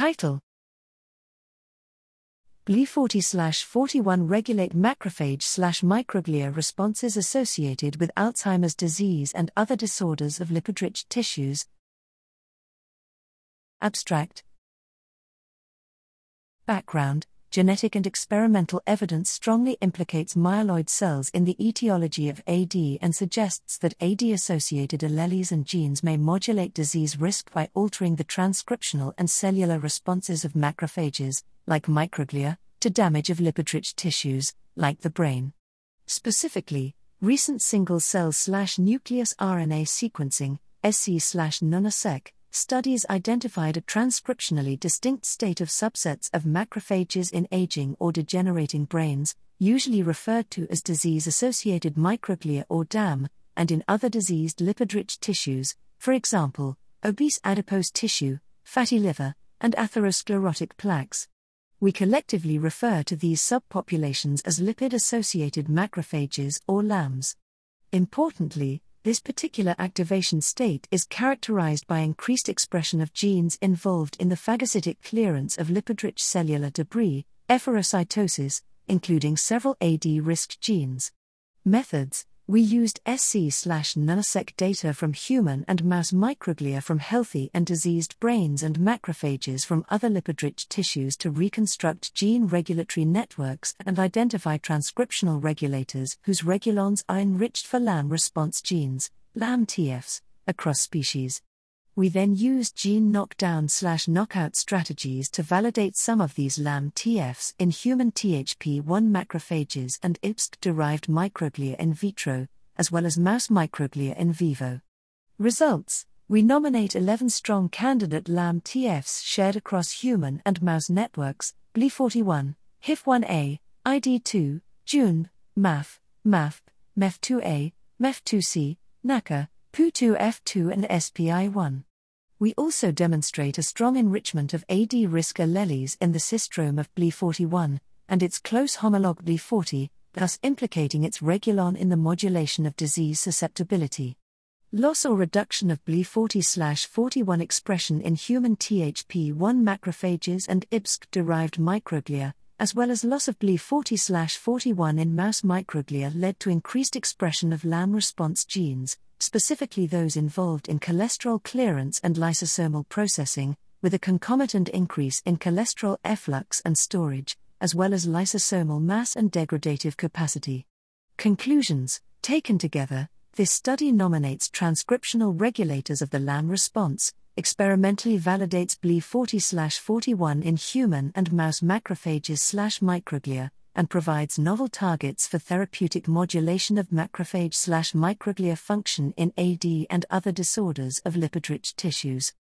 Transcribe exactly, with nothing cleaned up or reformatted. Title: B H L H E forty forty-one regulate macrophage-microglia responses associated with Alzheimer's disease and other disorders of lipid-rich tissues. Abstract. Background: genetic and experimental evidence strongly implicates myeloid cells in the etiology of A D and suggests that A D-associated alleles and genes may modulate disease risk by altering the transcriptional and cellular responses of macrophages, like microglia, to damage of lipid-rich tissues, like the brain. Specifically, recent single-cell/nucleus R N A sequencing (S C slash N R N A seq) studies identified a transcriptionally distinct state of subsets of macrophages in aging or degenerating brains, usually referred to as disease-associated microglia or D A M, and in other diseased lipid-rich tissues, for example, obese adipose tissue, fatty liver, and atherosclerotic plaques. We collectively refer to these subpopulations as lipid-associated macrophages or LAMs. Importantly, this particular activation state is characterized by increased expression of genes involved in the phagocytic clearance of lipid-rich cellular debris, efferocytosis, including several A D risk genes. Methods: we used S C slash N R N A seq data from human and mouse microglia from healthy and diseased brains and macrophages from other lipid-rich tissues to reconstruct gene regulatory networks and identify transcriptional regulators whose regulons are enriched for LAM response genes, LAM T Fs, across species. We then used gene knockdown/knockout strategies to validate some of these LAM T Fs in human T H P one macrophages and I B S C-derived microglia in vitro, as well as mouse microglia in vivo. Results: we nominate eleven strong candidate LAM T Fs shared across human and mouse networks, B H L H E forty-one, H I F one A, I D two, J U N B, M A F, M A F B, M E F two A, M E F two C, NACA, P O U two F two and S P I one. We also demonstrate a strong enrichment of A D risk alleles in the cistrome of B H L H E forty-one, and its close homologue B H L H E forty, thus implicating its regulon in the modulation of disease susceptibility. Loss or reduction of B H L H E forty forty-one expression in human T H P one macrophages and I B S C-derived microglia, as well as loss of B H L H E forty-one in mouse microglia, led to increased expression of LAM response genes, specifically those involved in cholesterol clearance and lysosomal processing, with a concomitant increase in cholesterol efflux and storage, as well as lysosomal mass and degradative capacity. Conclusions: taken together, this study nominates transcriptional regulators of the LAM response, experimentally validates B H L H E forty forty-one in human and mouse macrophages/microglia, and provides novel targets for therapeutic modulation of macrophage/microglia function in A D and other disorders of lipid-rich tissues.